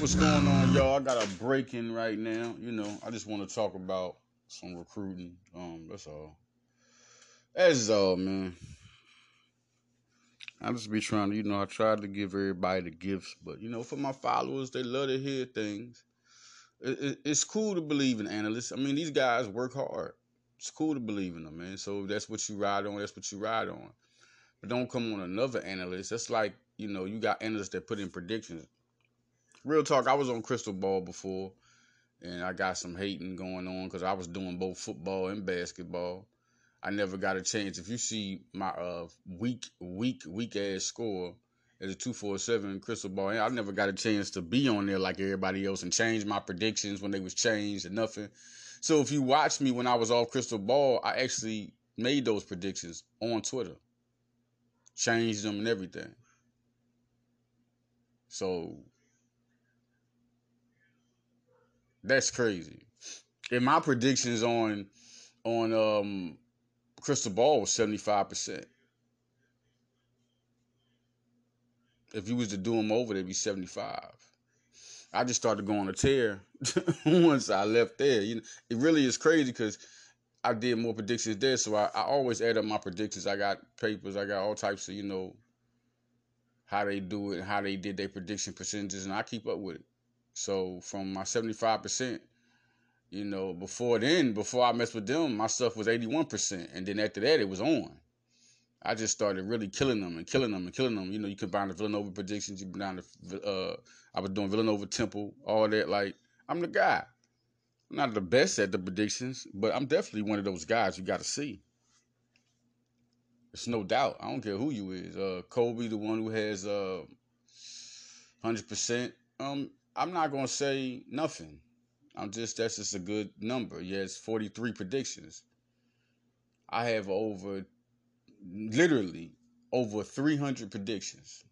What's going on, y'all? I got a break in right now. You know, I just want to talk about some recruiting. That's all. That's all, man. I just be trying to, you know, I tried to give everybody the gifts, but, you know, for my followers, they love to hear things. It's cool to believe in analysts. I mean, these guys work hard. It's cool to believe in them, man. So if that's what you ride on, that's what you ride on. But don't come on another analyst. That's like, you know, you got analysts that put in predictions. Real talk, I was on Crystal Ball before, and I got some hating going on because I was doing both football and basketball. I never got a chance. If you see my weak-ass score as a 247 Crystal Ball, I never got a chance to be on there like everybody else and change my predictions when they was changed and nothing. So if you watch me when I was off Crystal Ball, I actually made those predictions on Twitter, changed them and everything. So that's crazy. And my predictions on Crystal Ball was 75%. If you was to do them over, they'd be 75. I just started going to tear once I left there. You know, it really is crazy because I did more predictions there, so I always add up my predictions. I got papers. I got all types of, you know, how they do it and how they did their prediction percentages, and I keep up with it. So from my 75%, you know, before then, before I messed with them, my stuff was 81%. And then after that, it was on. I just started really killing them. You know, you combine the Villanova predictions, you combine the, I was doing Villanova, Temple, all that. Like, I'm the guy. I'm not the best at the predictions, but I'm definitely one of those guys you got to see. It's no doubt. I don't care who you is. Kobe, the one who has 100%. I'm not going to say nothing. That's just a good number. Yes, 43 predictions. I have over 300 predictions.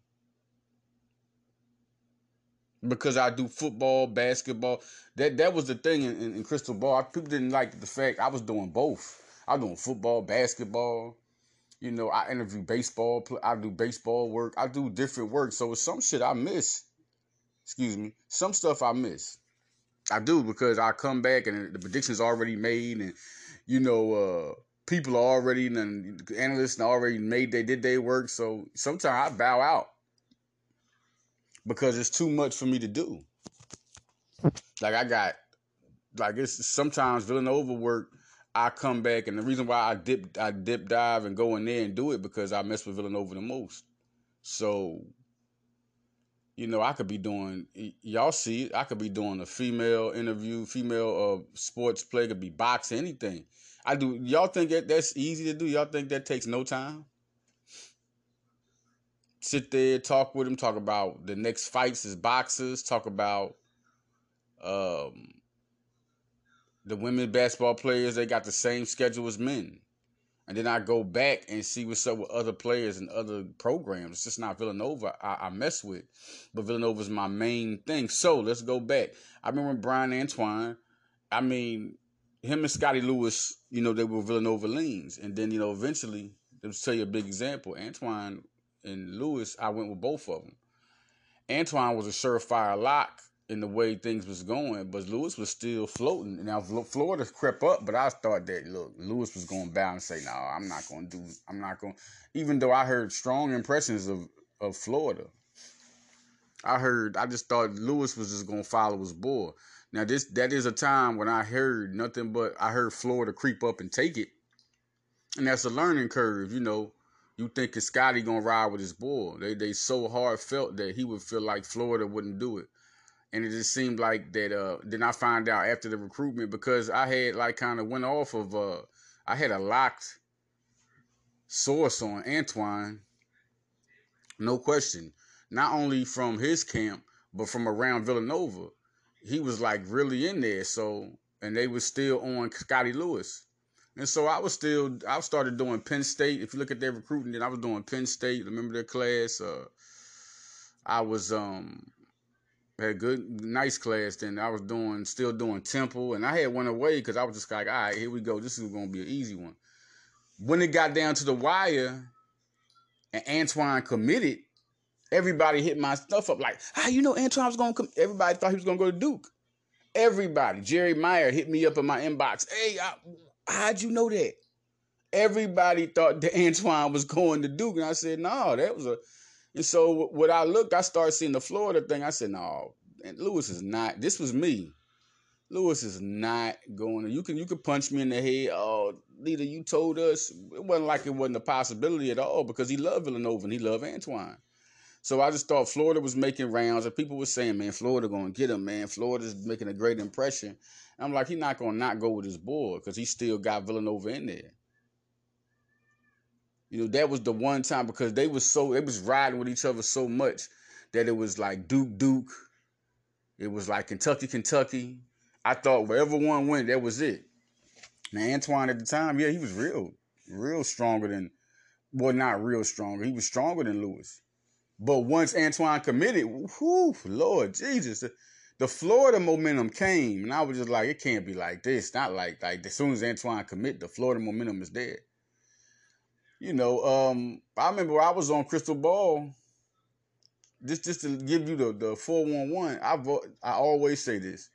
Because I do football, basketball. That was the thing in Crystal Ball. People didn't like the fact I was doing both. I was doing football, basketball. You know, I interview baseball. I do baseball work. I do different work. So it's some shit I miss. Excuse me, some stuff I miss. I do because I come back and the prediction's already made and, you know, people are already, and analysts already made, they did their work. So sometimes I bow out because it's too much for me to do. It's sometimes Villanova work, I come back, and the reason why I dip dive and go in there and do it because I mess with Villanova the most. So, you know, I could be doing, y'all see it, I could be doing a female interview, female sports play, could be boxing, anything. I do. Y'all think that's easy to do? Y'all think that takes no time? Sit there, talk with them, talk about the next fights as boxers, talk about the women basketball players, they got the same schedule as men. And then I go back and see what's up with other players and other programs. It's just not Villanova I mess with. But Villanova's my main thing. So let's go back. I remember Bryan Antoine. I mean, him and Scotty Lewis, you know, they were Villanova leans. And then, you know, eventually, let's tell you a big example. Antoine and Lewis, I went with both of them. Antoine was a surefire lock in the way things was going, but Lewis was still floating. Now Florida crept up, but I thought that, look, Lewis was going to bow and say, no, I'm not going to. Even though I heard strong impressions of Florida, I just thought Lewis was just going to follow his boy. Now that is a time when I heard nothing but, I heard Florida creep up and take it. And that's a learning curve, you know. You thinking Scotty going to ride with his boy. They so hard felt that he would feel like Florida wouldn't do it. And it just seemed like that, then I find out after the recruitment, because I had like kind of went off of, I had a locked source on Antoine, no question. Not only from his camp, but from around Villanova. He was like really in there. So, and they were still on Scotty Lewis. And so I started doing Penn State. If you look at their recruiting, then I was doing Penn State. Remember their class? Had a good, nice class. Then I was still doing Temple. And I had one away because I was just like, all right, here we go. This is going to be an easy one. When it got down to the wire and Antoine committed, Everybody hit my stuff up like, ah, you know, Antoine was going to come. Everybody thought he was going to go to Duke. Everybody. Jerry Meyer hit me up in my inbox. Hey, how'd you know that? Everybody thought that Antoine was going to Duke. And I said, no, that was a... And so when I looked, I started seeing the Florida thing. I said, no, Lewis is not... This was me. Lewis is not going to... You can punch me in the head. Oh, Leader, you told us. It wasn't like it wasn't a possibility at all because he loved Villanova and he loved Antoine. So I just thought Florida was making rounds and people were saying, man, Florida going to get him, man. Florida's making a great impression. And I'm like, he's not going to not go with his boy because he still got Villanova in there. You know, that was the one time because they was riding with each other so much that it was like Duke. It was like Kentucky. I thought wherever one went, that was it. Now, Antoine at the time, yeah, he was real stronger than, well, not real stronger. He was stronger than Lewis. But once Antoine committed, whoo, Lord Jesus, the Florida momentum came. And I was just like, it can't be like this. Not like as soon as Antoine commit, the Florida momentum is dead. You know, I remember I was on Crystal Ball. Just to give you the 411, I always say this.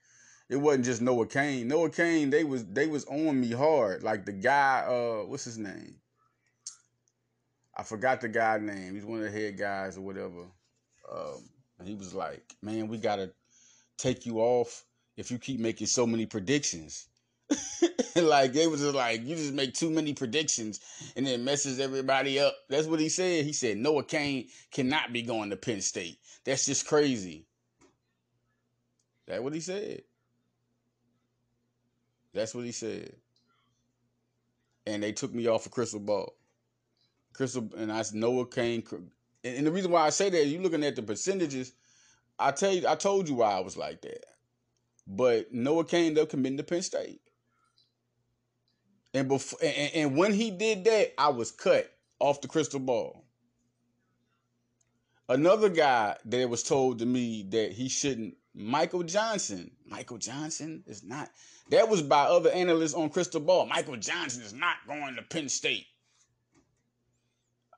It wasn't just Noah Cain. Noah Cain, they was on me hard. Like the guy, what's his name? I forgot the guy's name. He's one of the head guys or whatever. And he was like, man, we got to take you off if you keep making so many predictions. Like, they was just like, you just make too many predictions and then messes everybody up. That's what he said. He said, Noah Cain cannot be going to Penn State. That's just crazy. That's what he said. That's what he said. And they took me off of Crystal Ball. Crystal, and I said, Noah Cain. And the reason why I say that, you're looking at the percentages. I told you why I was like that. But Noah Cain, they're committing to Penn State. And before, and when he did that, I was cut off the Crystal Ball. Another guy that was told to me that he shouldn't, Michael Johnson. Michael Johnson is not. That was by other analysts on Crystal Ball. Michael Johnson is not going to Penn State.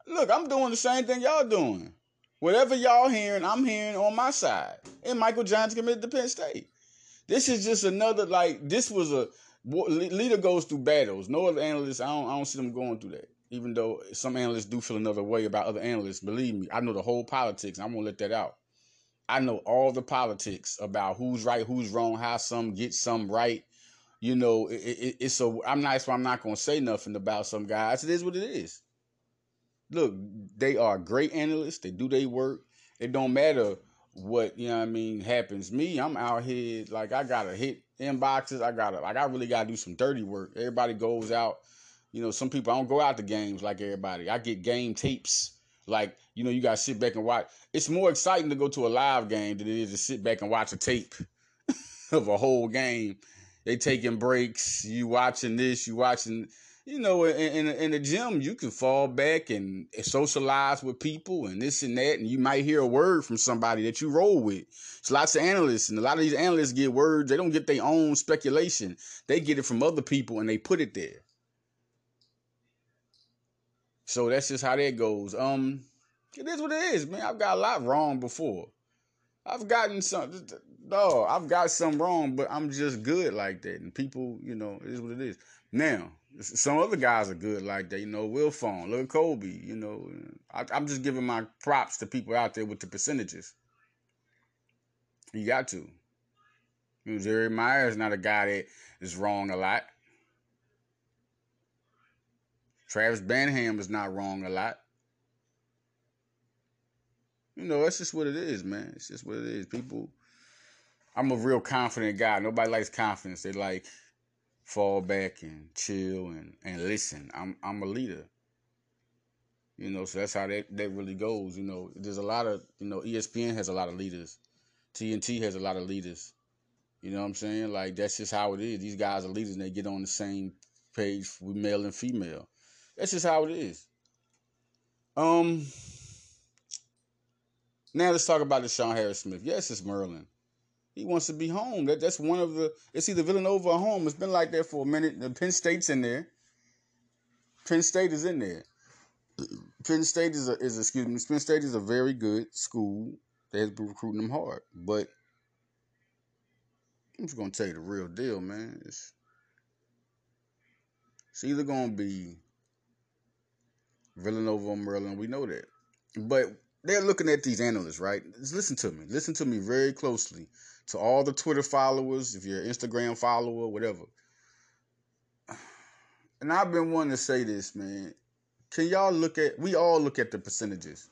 Look, I'm doing the same thing y'all doing. Whatever y'all hearing, I'm hearing on my side. And Michael Johnson committed to Penn State. This is just another, like, this was a, Leader goes through battles. No other analysts, I don't see them going through that. Even though some analysts do feel another way about other analysts. Believe me, I know the whole politics. I won't let that out. I know all the politics about who's right, who's wrong, how some get some right. You know, it's so, I'm not going to say nothing about some guys. It is what it is. Look, they are great analysts. They do their work. It don't matter what, you know what I mean, happens. Me, I'm out here, like, I got to hit inboxes. I really got to do some dirty work. Everybody goes out. You know, some people, I don't go out to games like everybody. I get game tapes. Like, you know, you got to sit back and watch. It's more exciting to go to a live game than it is to sit back and watch a tape of a whole game. They taking breaks. You watching this, you watching... You know, in the gym, you can fall back and socialize with people and this and that, and you might hear a word from somebody that you roll with. There's lots of analysts, and a lot of these analysts get words. They don't get their own speculation. They get it from other people, and they put it there. So that's just how that goes. It is what it is, man. I've got a lot wrong before. I've got some wrong, but I'm just good like that, and people, you know, it is what it is. Now, some other guys are good like that, you know, Wilfong, Lil Kobe, you know. I'm just giving my props to people out there with the percentages. You got to. You know, Jerry Meyer is not a guy that is wrong a lot. Travis Banham is not wrong a lot. You know, that's just what it is, man. It's just what it is. People, I'm a real confident guy. Nobody likes confidence. They like... fall back and chill and listen. I'm a leader. You know, so that's how that really goes. You know, there's a lot of, you know, ESPN has a lot of leaders. TNT has a lot of leaders. You know what I'm saying? Like, that's just how it is. These guys are leaders and they get on the same page with male and female. That's just how it is. Now let's talk about DeShawn Harris-Smith. Yes, it's Merlin. He wants to be home. That's one of the... It's either Villanova or home. It's been like that for a minute. Penn State's in there. Penn State is in there. Penn State is a very good school that has been recruiting them hard. But I'm just gonna tell you the real deal, man. It's either gonna be Villanova or Merlin. We know that. But they're looking at these analysts, right? Just listen to me. Listen to me very closely. To all the Twitter followers, if you're an Instagram follower, whatever. And I've been wanting to say this, man. Can y'all look at the percentages,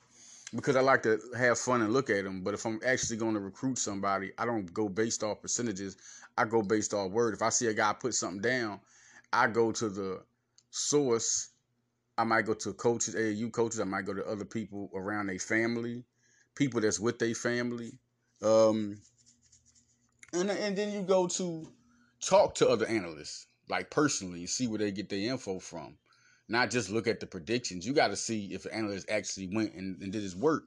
because I like to have fun and look at them. But if I'm actually going to recruit somebody, I don't go based off percentages. I go based off word. If I see a guy put something down, I go to the source. I might go to coaches, AAU coaches. I might go to other people around their family, people that's with their family. And then you go to talk to other analysts, like personally, see where they get their info from. Not just look at the predictions. You got to see if an analyst actually went and did his work.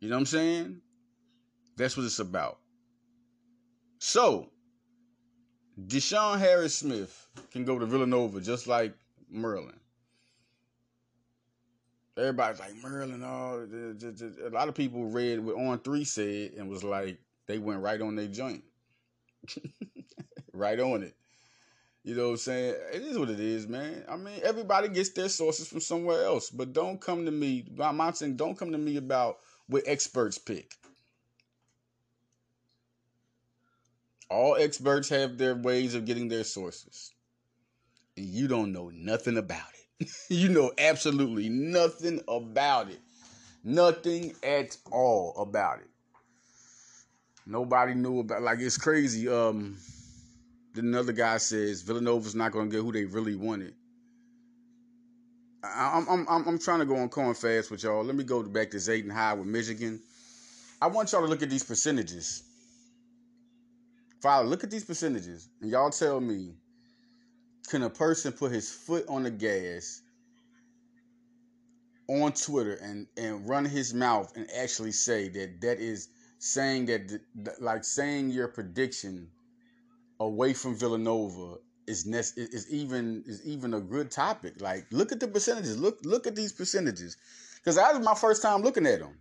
You know what I'm saying? That's what it's about. So, DeShawn Harris-Smith can go to Villanova just like Merlin. Everybody's like, Merlin, oh. A lot of people read what On3 said and was like, they went right on their joint. Right on it. You know what I'm saying? It is what it is, man. I mean, everybody gets their sources from somewhere else. But don't come to me. My thing, don't come to me about what experts pick. All experts have their ways of getting their sources. And you don't know nothing about it. You know absolutely nothing about it. Nothing at all about it. Nobody knew about, like, it's crazy. Then another guy says Villanova's not going to get who they really wanted. I'm trying to go on corn fast with y'all. Let me go back to Zayden High with Michigan. I want y'all to look at these percentages. Father, look at these percentages, and y'all tell me, can a person put his foot on the gas on Twitter and run his mouth and actually say that is saying that like saying your prediction away from Villanova is even a good topic. Like, look at the percentages. Look at these percentages, because that was my first time looking at them.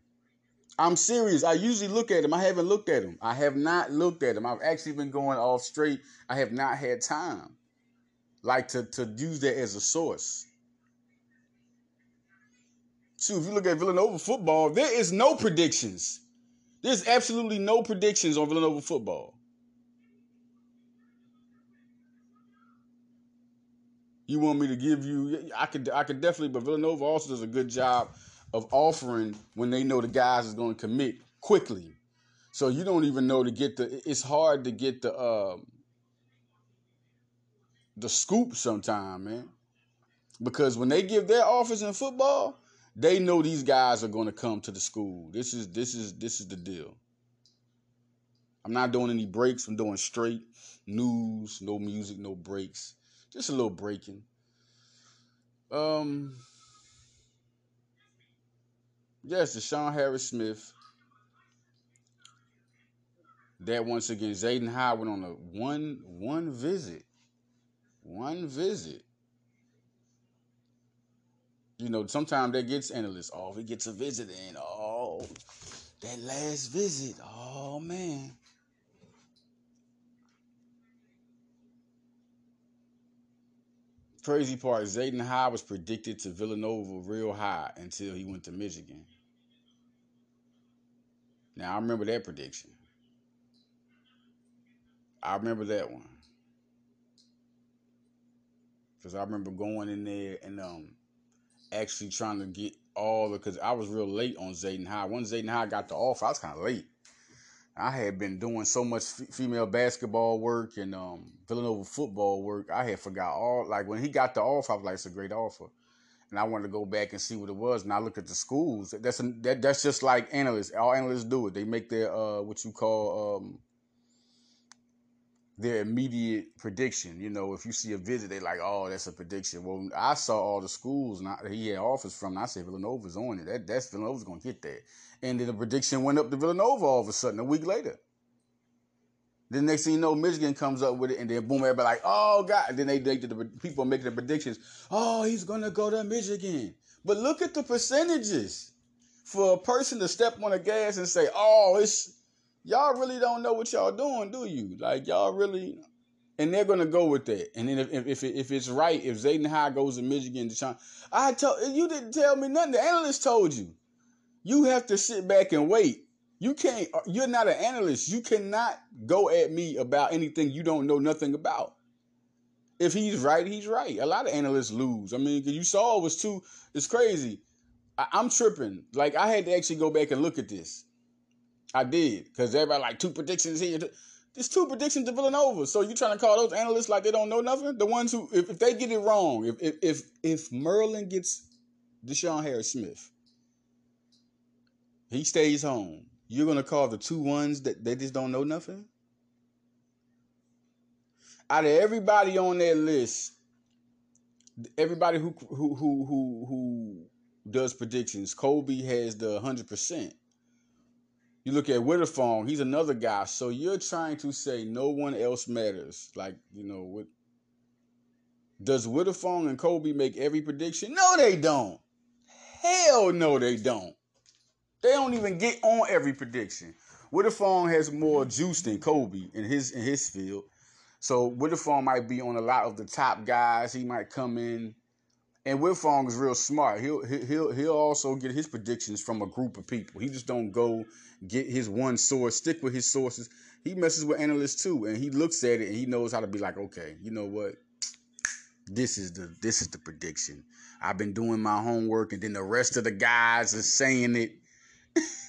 I'm serious. I usually look at them. I haven't looked at them. I have not looked at them. I've actually been going off straight. I have not had time, like, to use that as a source. Shoot, if you look at Villanova football, there is no predictions. There's absolutely no predictions on Villanova football. You want me to give you? I could definitely. But Villanova also does a good job of offering when they know the guys is going to commit quickly. So you don't even know to get the. It's hard to get the scoop sometime, man. Because when they give their offers in football, they know these guys are going to come to the school. This is the deal. I'm not doing any breaks. I'm doing straight news, no music, no breaks. Just a little breaking. Yes, DeShawn Harris-Smith. That once again, Zayden High went on a one visit. One visit. You know, sometimes that gets analysts. Oh, he gets a visit in. Oh, that last visit. Oh, man. Crazy part, Zayden High was predicted to Villanova real high until he went to Michigan. Now, I remember that prediction. I remember that one. Because I remember going in there and actually trying to get because I was real late on Zayden High. Once Zayden High got the offer, I was kind of late. I had been doing so much female basketball work and Villanova football work. I had forgot all. Like, when he got the offer, I was like, it's a great offer. And I wanted to go back and see what it was. And I looked at the schools. That's just like analysts. All analysts do it. They make their what you call their immediate prediction. You know, if you see a visit, they're like, oh, that's a prediction. Well, I saw all the schools that he had offers from, and I said Villanova's on it. That's Villanova's going to get that. And then the prediction went up to Villanova all of a sudden a week later. Then next thing you know, Michigan comes up with it, and then boom, everybody like, oh, God. And then they the people making the predictions. Oh, he's going to go to Michigan. But look at the percentages for a person to step on the gas and say, oh, it's y'all really don't know what y'all doing, do you? Like, y'all really. And they're going to go with that. And then if it's right, if Zayden High goes to Michigan, DeShawn, you didn't tell me nothing. The analyst told you. You have to sit back and wait. You can't, you're not an analyst. You cannot go at me about anything you don't know nothing about. If he's right, he's right. A lot of analysts lose. I mean, you saw it was too, it's crazy. I'm tripping. Like, I had to actually go back and look at this. I did, because everybody like, two predictions here. There's two predictions to Villanova. So you trying to call those analysts like they don't know nothing? The ones who, if they get it wrong, if Merlin gets DeShawn Harris-Smith, he stays home. You're going to call the two ones that they just don't know nothing? Out of everybody on that list, everybody who does predictions, Kobe has the 100%. You look at Wilfong, he's another guy. So you're trying to say no one else matters. Like, you know, what does Wilfong and Kobe make every prediction? No, they don't. Hell no, they don't. They don't even get on every prediction. Wilfong has more juice than Kobe in his field. So Wilfong might be on a lot of the top guys. He might come in. And Wilfong is real smart. He'll also get his predictions from a group of people. He just don't go get his one source, stick with his sources. He messes with analysts too, and he looks at it and he knows how to be like, okay, you know what? This is the prediction. I've been doing my homework, and then the rest of the guys are saying it.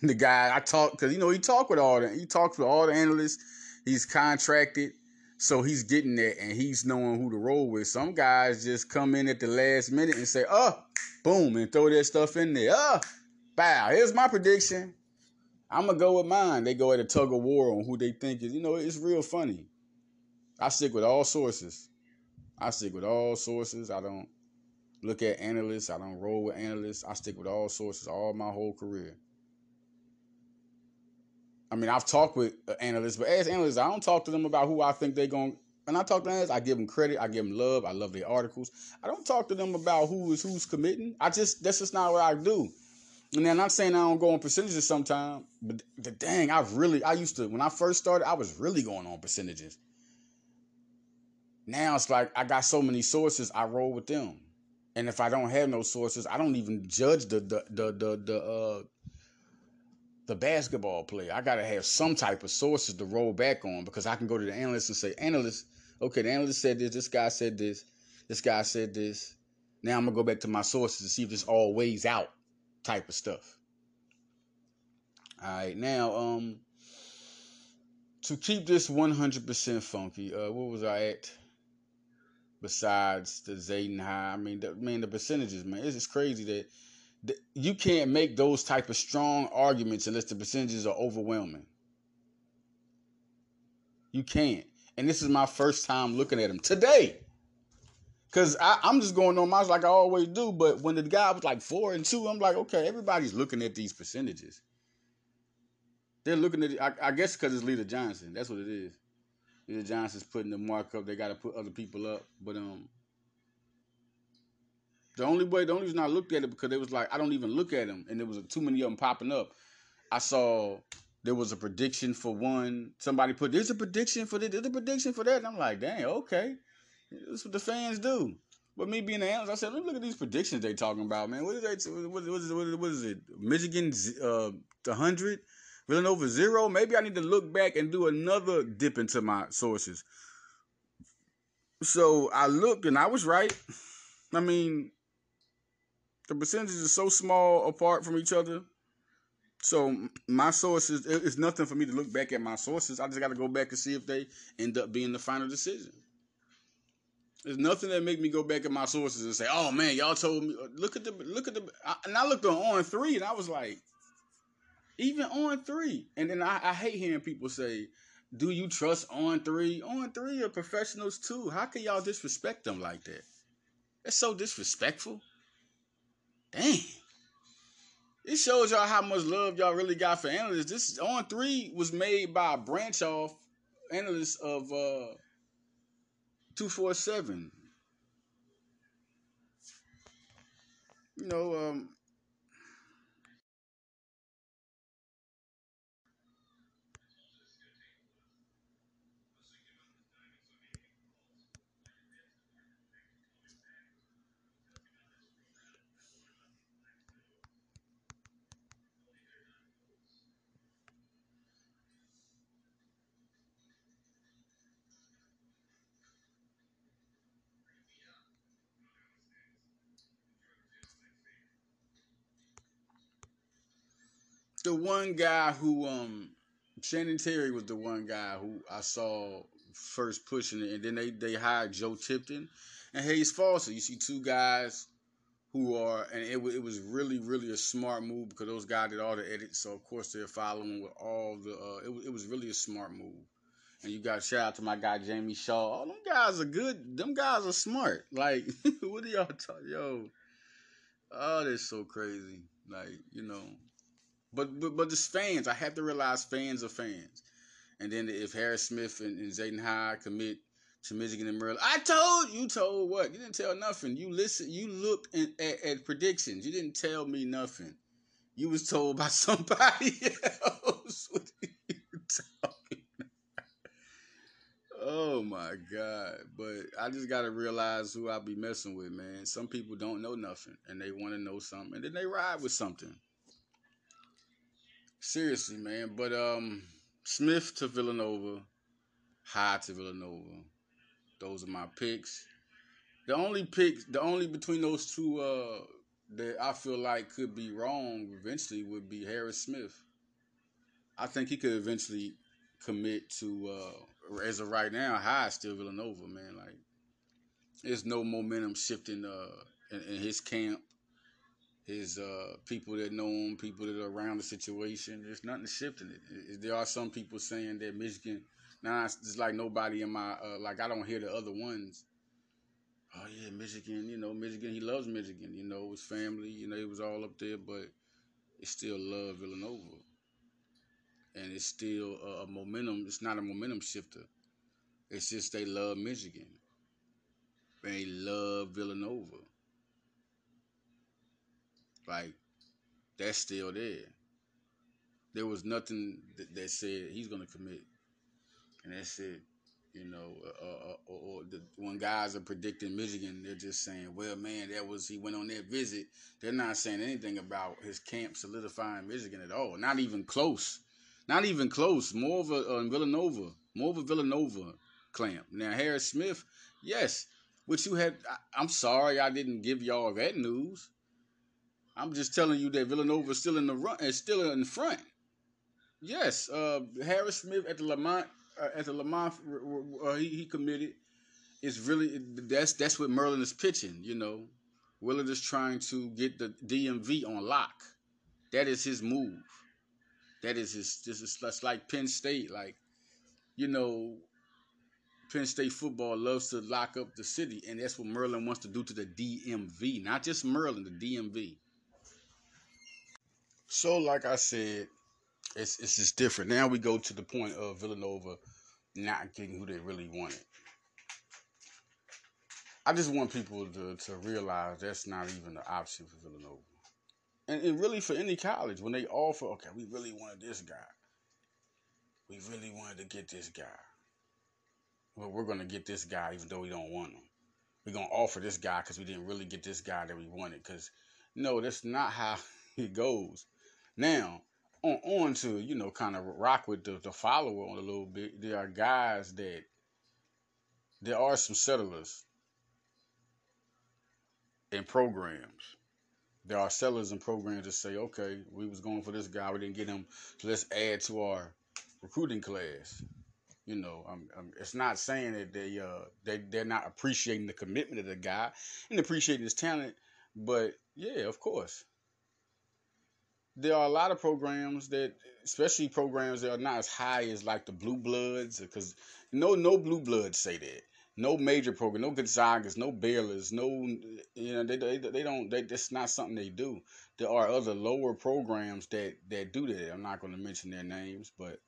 The guy I talk, because, you know, he talks with all the analysts. He's contracted, so he's getting that, and he's knowing who to roll with. Some guys just come in at the last minute and say, oh, boom, and throw their stuff in there. Oh, bow, here's my prediction. I'm going to go with mine. They go at a tug of war on who they think is. You know, it's real funny. I stick with all sources. I don't look at analysts. I don't roll with analysts. I stick with all sources all my whole career. I mean, I've talked with analysts, but as analysts, I don't talk to them about who I think they're going to. When I talk to analysts, I give them credit. I give them love. I love their articles. I don't talk to them about who's committing. That's just not what I do. And I'm not saying I don't go on percentages sometimes, but I used to, when I first started, I was really going on percentages. Now it's like I got so many sources, I roll with them. And if I don't have no sources, I don't even judge the basketball player. I got to have some type of sources to roll back on, because I can go to the analyst and say, analyst, okay, the analyst said this guy said this, this guy said this. Now I'm going to go back to my sources to see if this all weighs out type of stuff. All right, now, to keep this 100% funky, what was I at besides the Zayden High? I mean, the percentages, man, it's just crazy that you can't make those type of strong arguments unless the percentages are overwhelming. You can't. And this is my first time looking at them today. Because I'm just going on mine like I always do. But when the guy was like 4-2, I'm like, okay, everybody's looking at these percentages. They're looking at it, I guess, because it's Leader Johnson. That's what it is. Leader Johnson's putting the mark up. They got to put other people up. But, the only reason I looked at it, because they was like, I don't even look at them. And there was too many of them popping up. I saw there was a prediction for one. Somebody put, there's a prediction for this, there's a prediction for that. And I'm like, dang, okay. That's what the fans do. But me being an analyst, I said, let me look at these predictions they talking about, man. What is it? Michigan, 100? Villanova 0? Maybe I need to look back and do another dip into my sources. So I looked, and I was right. I mean, the percentages are so small apart from each other. So my sources, it's nothing for me to look back at my sources. I just got to go back and see if they end up being the final decision. There's nothing that make me go back at my sources and say, oh, man, y'all told me. Look at the. And I looked on 3, and I was like, even on 3. And then I hate hearing people say, do you trust on 3? On 3 are professionals, too. How can y'all disrespect them like that? That's so disrespectful. Dang. It shows y'all how much love y'all really got for analysts. This On 3 was made by a branch off analyst of 247. You know, the one guy who, Shannon Terry was the one guy who I saw first pushing it, and then they hired Joe Tipton and Hayes Foster. You see two guys who are, and it was really, really a smart move because those guys did all the edits, so of course they're following with all the, it was really a smart move. And you got shout out to my guy Jamie Shaw. Oh, them guys are good. Them guys are smart. Like, what are y'all talking? Yo, oh, that's so crazy. Like, you know. But it's fans. I have to realize fans are fans. And then if Harris-Smith and Zayden High commit to Michigan and Merlin, I told you. Told what? You didn't tell nothing. You listened. You looked at predictions. You didn't tell me nothing. You was told by somebody else. What are you talking about? Oh my God! But I just gotta realize who I be messing with, man. Some people don't know nothing, and they want to know something, and then they ride with something. Seriously, man. But Smith to Villanova, High to Villanova. Those are my picks. The only between those two that I feel like could be wrong eventually would be Harris-Smith. I think he could eventually commit to, as of right now, High still Villanova, man. Like, there's no momentum shifting in his camp. His people that know him, people that are around the situation, there's nothing shifting it. There are some people saying that Michigan, nah, it's like nobody in my, like I don't hear the other ones. Oh yeah, Michigan, you know, Michigan, he loves Michigan, you know, his family, you know, it was all up there, but it still love Villanova. And it's still a momentum, it's not a momentum shifter. It's just they love Michigan. They love Villanova. Like, that's still there. There was nothing that said he's going to commit. And that's it. You know, when guys are predicting Michigan, they're just saying, well, man, he went on that visit. They're not saying anything about his camp solidifying Michigan at all. Not even close. Not even close. More of a Villanova. More of a Villanova clamp. Now, Harris-Smith, yes. Which you had, I'm sorry I didn't give y'all that news. I'm just telling you that Villanova is still in the run, is still in front. Yes, Harris-Smith at the Lamont, he committed. It's really that's what Merlin is pitching. You know, Willard is trying to get the DMV on lock. That is his move. That is his. That's like Penn State. Like, you know, Penn State football loves to lock up the city, and that's what Merlin wants to do to the DMV. Not just Merlin, the DMV. So, like I said, it's just different. Now we go to the point of Villanova not getting who they really wanted. I just want people to realize that's not even an option for Villanova. And really for any college, when they offer, okay, we really wanted this guy. We really wanted to get this guy. Well, we're going to get this guy even though we don't want him. We're going to offer this guy because we didn't really get this guy that we wanted. Because, no, that's not how it goes. Now, on to, you know, kind of rock with the follower on a little bit, there are guys that, there are some settlers in programs. There are settlers in programs that say, okay, we was going for this guy, we didn't get him, so let's add to our recruiting class. You know, it's not saying that they're not appreciating the commitment of the guy and appreciating his talent, but, yeah, of course. There are a lot of programs that, especially programs that are not as high as like the Blue Bloods, because no Blue Bloods say that. No major program, no Gonzagas, no Baylors, no, you know, they don't, that's not something they do. There are other lower programs that do that. I'm not going to mention their names, but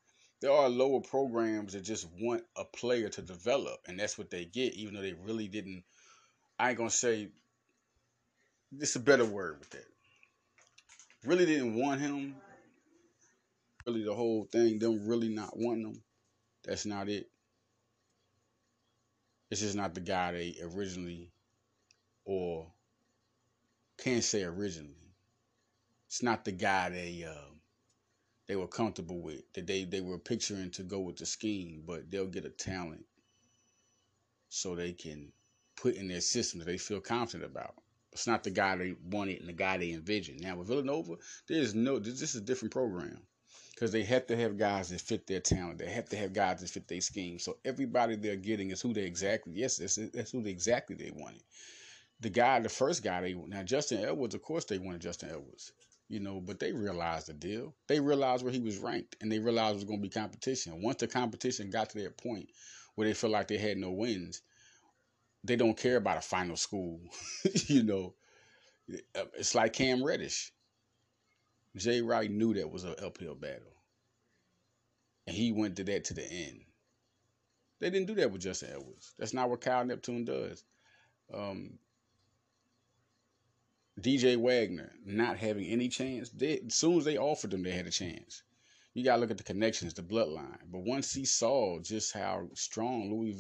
there are lower programs that just want a player to develop, and that's what they get, even though they really didn't. I ain't going to say, this a better word with that. Really didn't want him. Really the whole thing, them really not wanting him. That's not it. It's just not the guy they originally, or can't say originally. It's not the guy they were comfortable with, that they were picturing to go with the scheme, but they'll get a talent so they can put in their system that they feel confident about. It's not the guy they wanted and the guy they envisioned. Now, with Villanova, this is a different program because they have to have guys that fit their talent. They have to have guys that fit their scheme. So everybody they're getting is who they exactly, that's who they exactly they wanted. The first guy they wanted. Now, Justin Edwards, of course they wanted Justin Edwards, but they realized the deal. They realized where he was ranked, and they realized it was going to be competition. Once the competition got to that point where they felt like they had no wins, they don't care about a final school, It's like Cam Reddish. Jay Wright knew that was an uphill battle, and he went to that to the end. They didn't do that with Justin Edwards. That's not what Kyle Neptune does. DJ Wagner not having any chance. As soon as they offered him, they had a chance. You got to look at the connections, the bloodline. But once he saw just how strong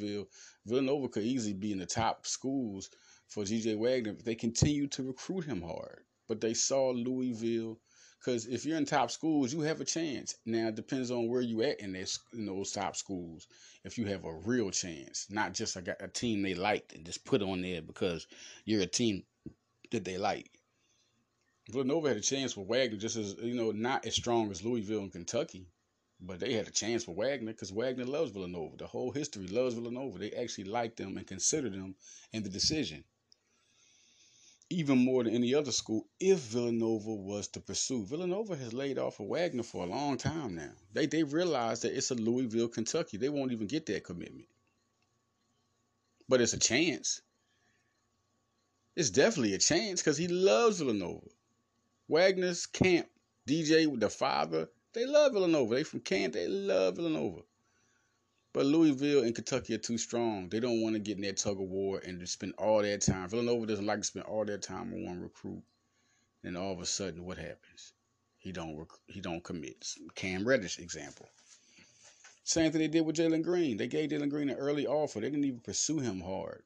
Villanova could easily be in the top schools for DJ Wagner, they continued to recruit him hard. But they saw Louisville, because if you're in top schools, you have a chance. Now, it depends on where you at in those top schools, if you have a real chance, not just a team they liked and just put on there because you're a team that they like. Villanova had a chance with Wagner, just as, not as strong as Louisville and Kentucky, but they had a chance with Wagner because Wagner loves Villanova. The whole history loves Villanova. They actually liked them and considered them in the decision, even more than any other school, if Villanova was to pursue. Villanova has laid off of Wagner for a long time now. They realize that it's a Louisville, Kentucky. They won't even get that commitment. But it's a chance. It's definitely a chance because he loves Villanova. Wagner's camp, DJ with the father, they love Villanova. They from camp, they love Villanova. But Louisville and Kentucky are too strong. They don't want to get in that tug of war and spend all their time. Villanova doesn't like to spend all their time on one recruit. And all of a sudden, what happens? He don't commit. Cam Reddish example. Same thing they did with Jalen Green. They gave Jalen Green an early offer. They didn't even pursue him hard.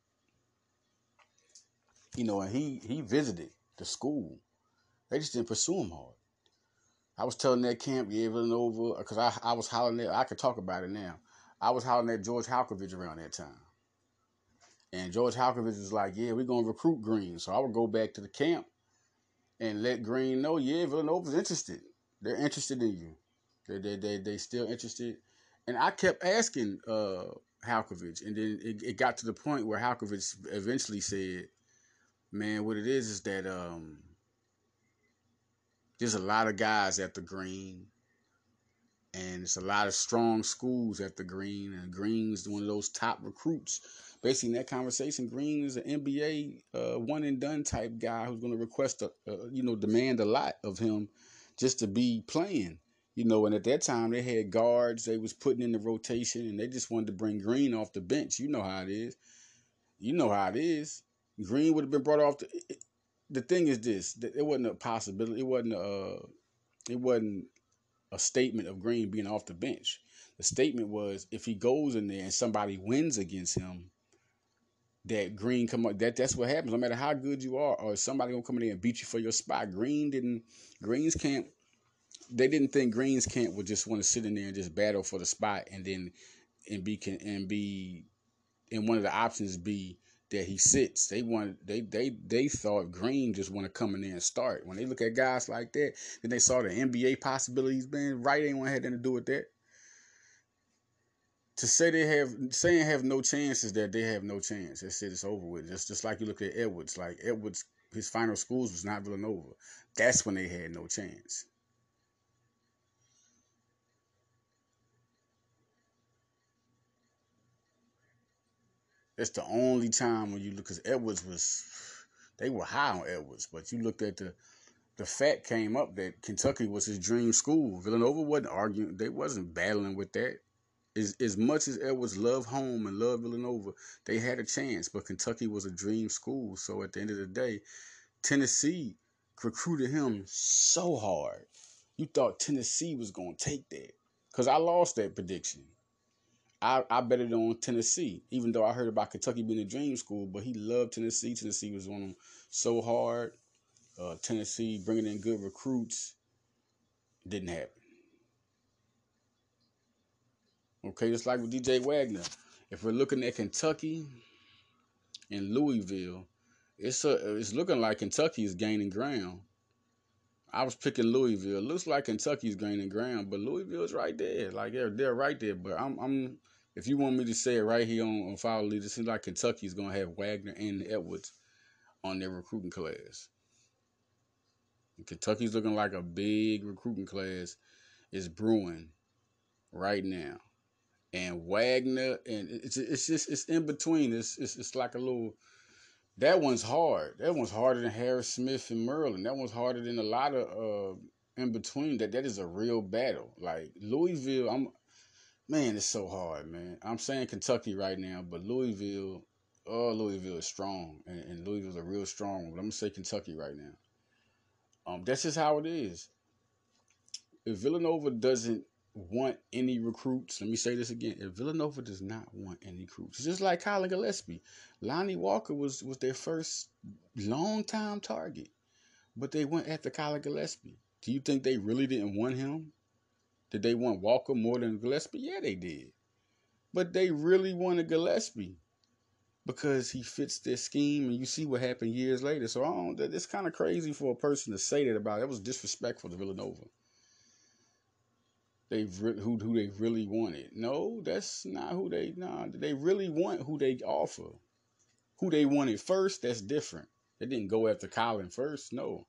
And he visited the school. They just didn't pursue him hard. I was telling that camp, Villanova, because I was hollering at, I could talk about it now. I was hollering at George Halkovich around that time. And George Halkovich was like, we're going to recruit Green. So I would go back to the camp and let Green know, Villanova's interested. They're interested in you. They still interested. And I kept asking Halkovich. And then it got to the point where Halkovich eventually said, man, what it is that there's a lot of guys at the Green, and it's a lot of strong schools at the Green, and Green's one of those top recruits. Basically, in that conversation, Green is an NBA one-and-done type guy who's going to demand a lot of him just to be playing. And at that time, they had guards they was putting in the rotation, and they just wanted to bring Green off the bench. You know how it is. Green would have been brought off. The thing is this. It wasn't a possibility. It wasn't a statement of Green being off the bench. The statement was if he goes in there and somebody wins against him, that Green come up. That's what happens. No matter how good you are, or somebody going to come in there and beat you for your spot. Green's camp, they didn't think Green's camp would just want to sit in there and just battle for the spot and one of the options be that he sits. They thought Green just want to come in there and start. When they look at guys like that, then they saw the NBA possibilities. Man, Wright ain't want to have nothing to do with that. To say they have no chance is that they have no chance. That shit is over with. It's just like you look at Edwards. Like Edwards, his final schools was not Villanova. That's when they had no chance. That's the only time when you look, because Edwards was, they were high on Edwards, but you looked at the the fact came up that Kentucky was his dream school. Villanova wasn't arguing. They wasn't battling with that. As much as Edwards loved home and loved Villanova, they had a chance, but Kentucky was a dream school. So at the end of the day, Tennessee recruited him so hard. You thought Tennessee was going to take that, because I lost that prediction. I bet it on Tennessee, even though I heard about Kentucky being a dream school, but he loved Tennessee. Tennessee was on him so hard. Tennessee bringing in good recruits didn't happen. Okay, just like with DJ Wagner. If we're looking at Kentucky and Louisville, it's looking like Kentucky is gaining ground. I was picking Louisville. Looks like Kentucky's gaining ground, but Louisville's right there. Like they're right there. But I'm if you want me to say it right here on Foul Leaders, it seems like Kentucky's gonna have Wagner and Edwards on their recruiting class. And Kentucky's looking like a big recruiting class is brewing right now. And Wagner, and it's in between. It's like a little. That one's hard. That one's harder than Harris-Smith and Merlin. That one's harder than a lot of in between. That is a real battle. Like Louisville, man, it's so hard, man. I'm saying Kentucky right now, but Louisville, Louisville is strong, and Louisville's a real strong one. But I'm gonna say Kentucky right now. That's just how it is. If Villanova doesn't want any recruits, let me say this again, if Villanova does not want any recruits, just like Kyler Gillespie, Lonnie Walker was their first long-time target, but they went after Kyler Gillespie. Do you think they really didn't want him? Did they want Walker more than Gillespie? Yeah, they did. But they really wanted Gillespie because he fits their scheme, and you see what happened years later. So it's kind of crazy for a person to say that about it. That was disrespectful to Villanova. Who they really wanted. No, that's not who they. Nah, they really want who they offer. Who they wanted first, that's different. They didn't go after Colin first. No,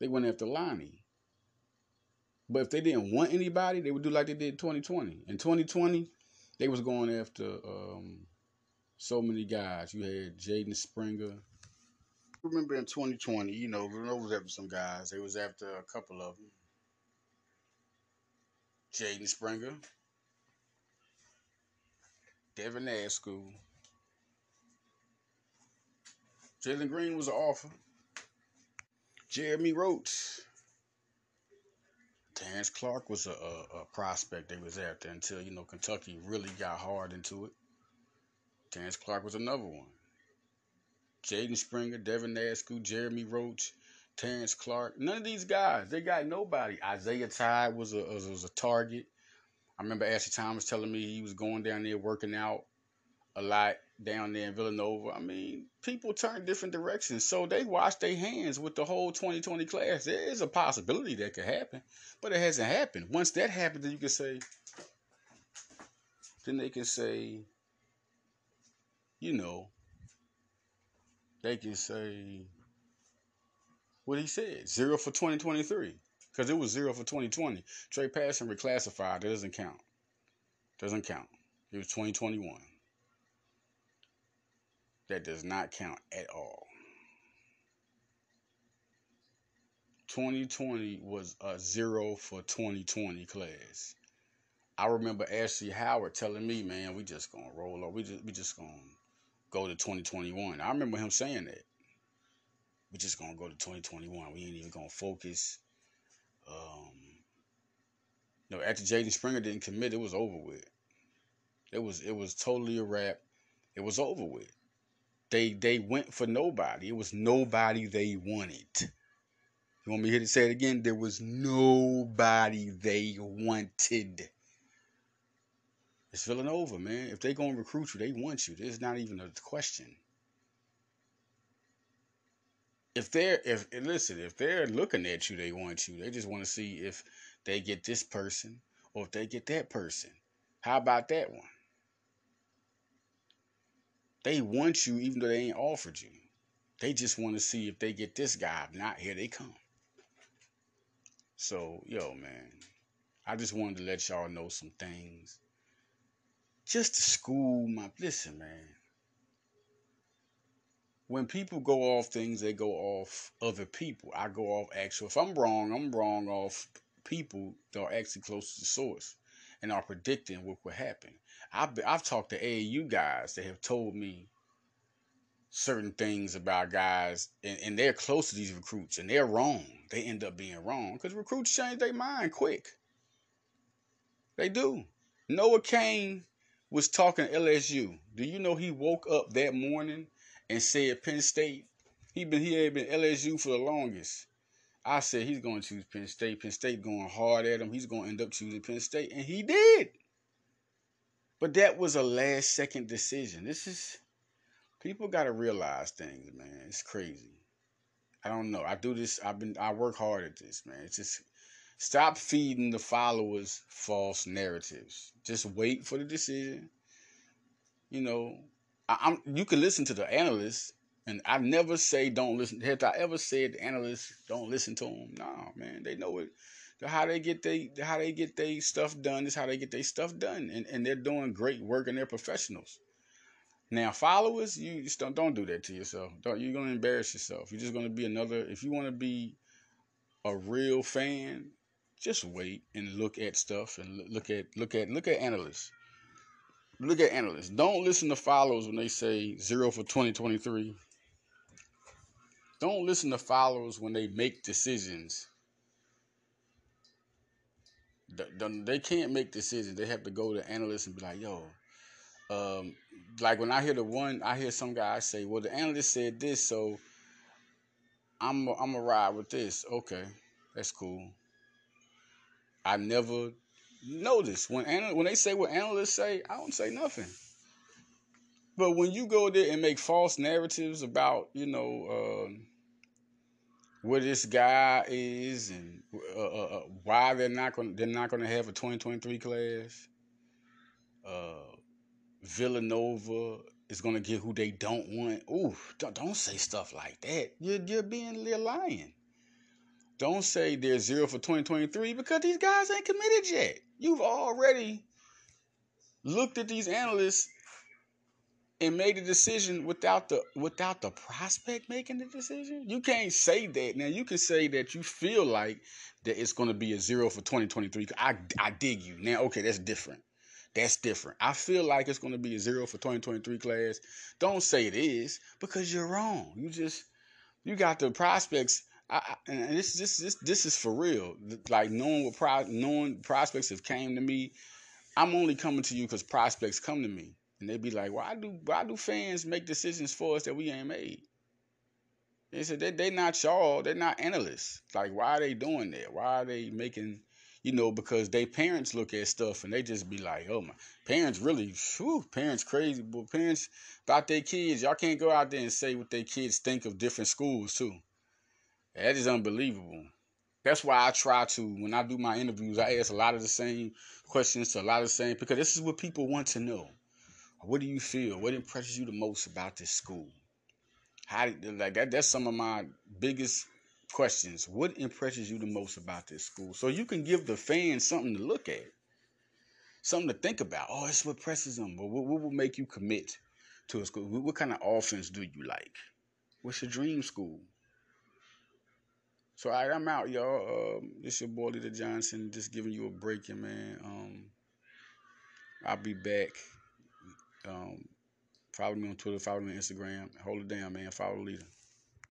they went after Lonnie. But if they didn't want anybody, they would do like they did in 2020. In 2020, they was going after so many guys. You had Jaden Springer. Remember in 2020, you know, Villanova was after some guys. They was after a couple of them. Jaden Springer, Devin Askew, Jalen Green was an offer, Jeremy Roach, Terrence Clarke was a prospect they was after until, you know, Kentucky really got hard into it. Terrence Clarke was another one. Jaden Springer, Devin Askew, Jeremy Roach, Terrence Clarke, none of these guys, they got nobody. Isaiah Tide was a target. I remember Ashley Thomas telling me he was going down there working out a lot down there in Villanova. I mean, people turn different directions, so they washed their hands with the whole 2020 class. There is a possibility that could happen, but it hasn't happened. Once that happens, then you can say, what he said, 0 for 2023, because it was 0 for 2020. Trey Patterson reclassified. That doesn't count. It was 2021. That does not count at all. 2020 was a 0 for 2020 class. I remember Ashley Howard telling me, man, we just gonna roll up. We just gonna go to 2021. I remember him saying that. We're just going to go to 2021. We ain't even going to focus. After Jaden Springer didn't commit, it was over with. It was totally a wrap. It was over with. They went for nobody. It was nobody they wanted. You want me here to say it again? There was nobody they wanted. It's Villanova, man. If they're going to recruit you, they want you. There's not even a question. If they're looking at you, they want you. They just want to see if they get this person or if they get that person. How about that one? They want you even though they ain't offered you. They just want to see if they get this guy. If not, here they come. So, yo, man, I just wanted to let y'all know some things. Just to school my... Listen, man. when people go off things, they go off other people. I go off actual. If I'm wrong, I'm wrong off people that are actually close to the source and are predicting what will happen. I've talked to AAU guys that have told me certain things about guys, and they're close to these recruits, and they're wrong. They end up being wrong because recruits change their mind quick. They do. Noah Cain was talking to LSU. Do you know he woke up that morning and said Penn State? He had been LSU for the longest. I said he's going to choose Penn State. Penn State going hard at him. He's going to end up choosing Penn State, and he did. But that was a last-second decision. People got to realize things, man. It's crazy. I don't know. I do this. I work hard at this, man. It's just stop feeding the followers false narratives. Just wait for the decision. You know, you can listen to the analysts, and I never say don't listen. Have I ever said the analysts don't listen to them? No, man. They know it. How they get their stuff done is how they get their stuff done, and they're doing great work and they're professionals. Now, followers, you just don't do that to yourself. You're going to embarrass yourself. You're just going to be another. If you want to be a real fan, just wait and look at stuff and look at analysts. Look at analysts. Don't listen to followers when they say 0 for 2023. Don't listen to followers when they make decisions. They can't make decisions. They have to go to analysts and be like, yo. Like when I hear some guy say, well, the analyst said this, so I'm a ride with this. Okay, that's cool. I never noticed when they say what analysts say, I don't say nothing. But when you go there and make false narratives about, you know, where this guy is and why they're not going to have a 2023 class, Villanova is going to get who they don't want. Ooh, don't say stuff like that. You're being lying. Don't say they're 0 for 2023 because these guys ain't committed yet. You've already looked at these analysts and made a decision without the prospect making the decision. You can't say that. Now you can say that you feel like that it's going to be a 0 for 2023. I dig you. Now, okay, that's different. That's different. I feel like it's going to be a 0 for 2023 class. Don't say it is because you're wrong. You got the prospects. And this is for real. Like knowing prospects have came to me. I'm only coming to you because prospects come to me, and they be like, why do fans make decisions for us that we ain't made? They said they not y'all. They're not analysts. Like why are they doing that? Why are they making? You know, because they parents look at stuff and they just be like, oh, my parents really, whew, parents crazy. But parents about their kids, y'all can't go out there and say what their kids think of different schools, too. That is unbelievable. That's why I try to, when I do my interviews, I ask a lot of the same questions to a lot of the same, because this is what people want to know. What do you feel? What impresses you the most about this school? That's some of my biggest questions. What impresses you the most about this school? So you can give the fans something to look at, something to think about. Oh, it's what impresses them. But what will make you commit to a school? What kind of offense do you like? What's your dream school? So, all right, I'm out, y'all. It's your boy, Leader Johnson, just giving you a break, man. I'll be back. Follow me on Twitter. Follow me on Instagram. Hold it down, man. Follow Leader.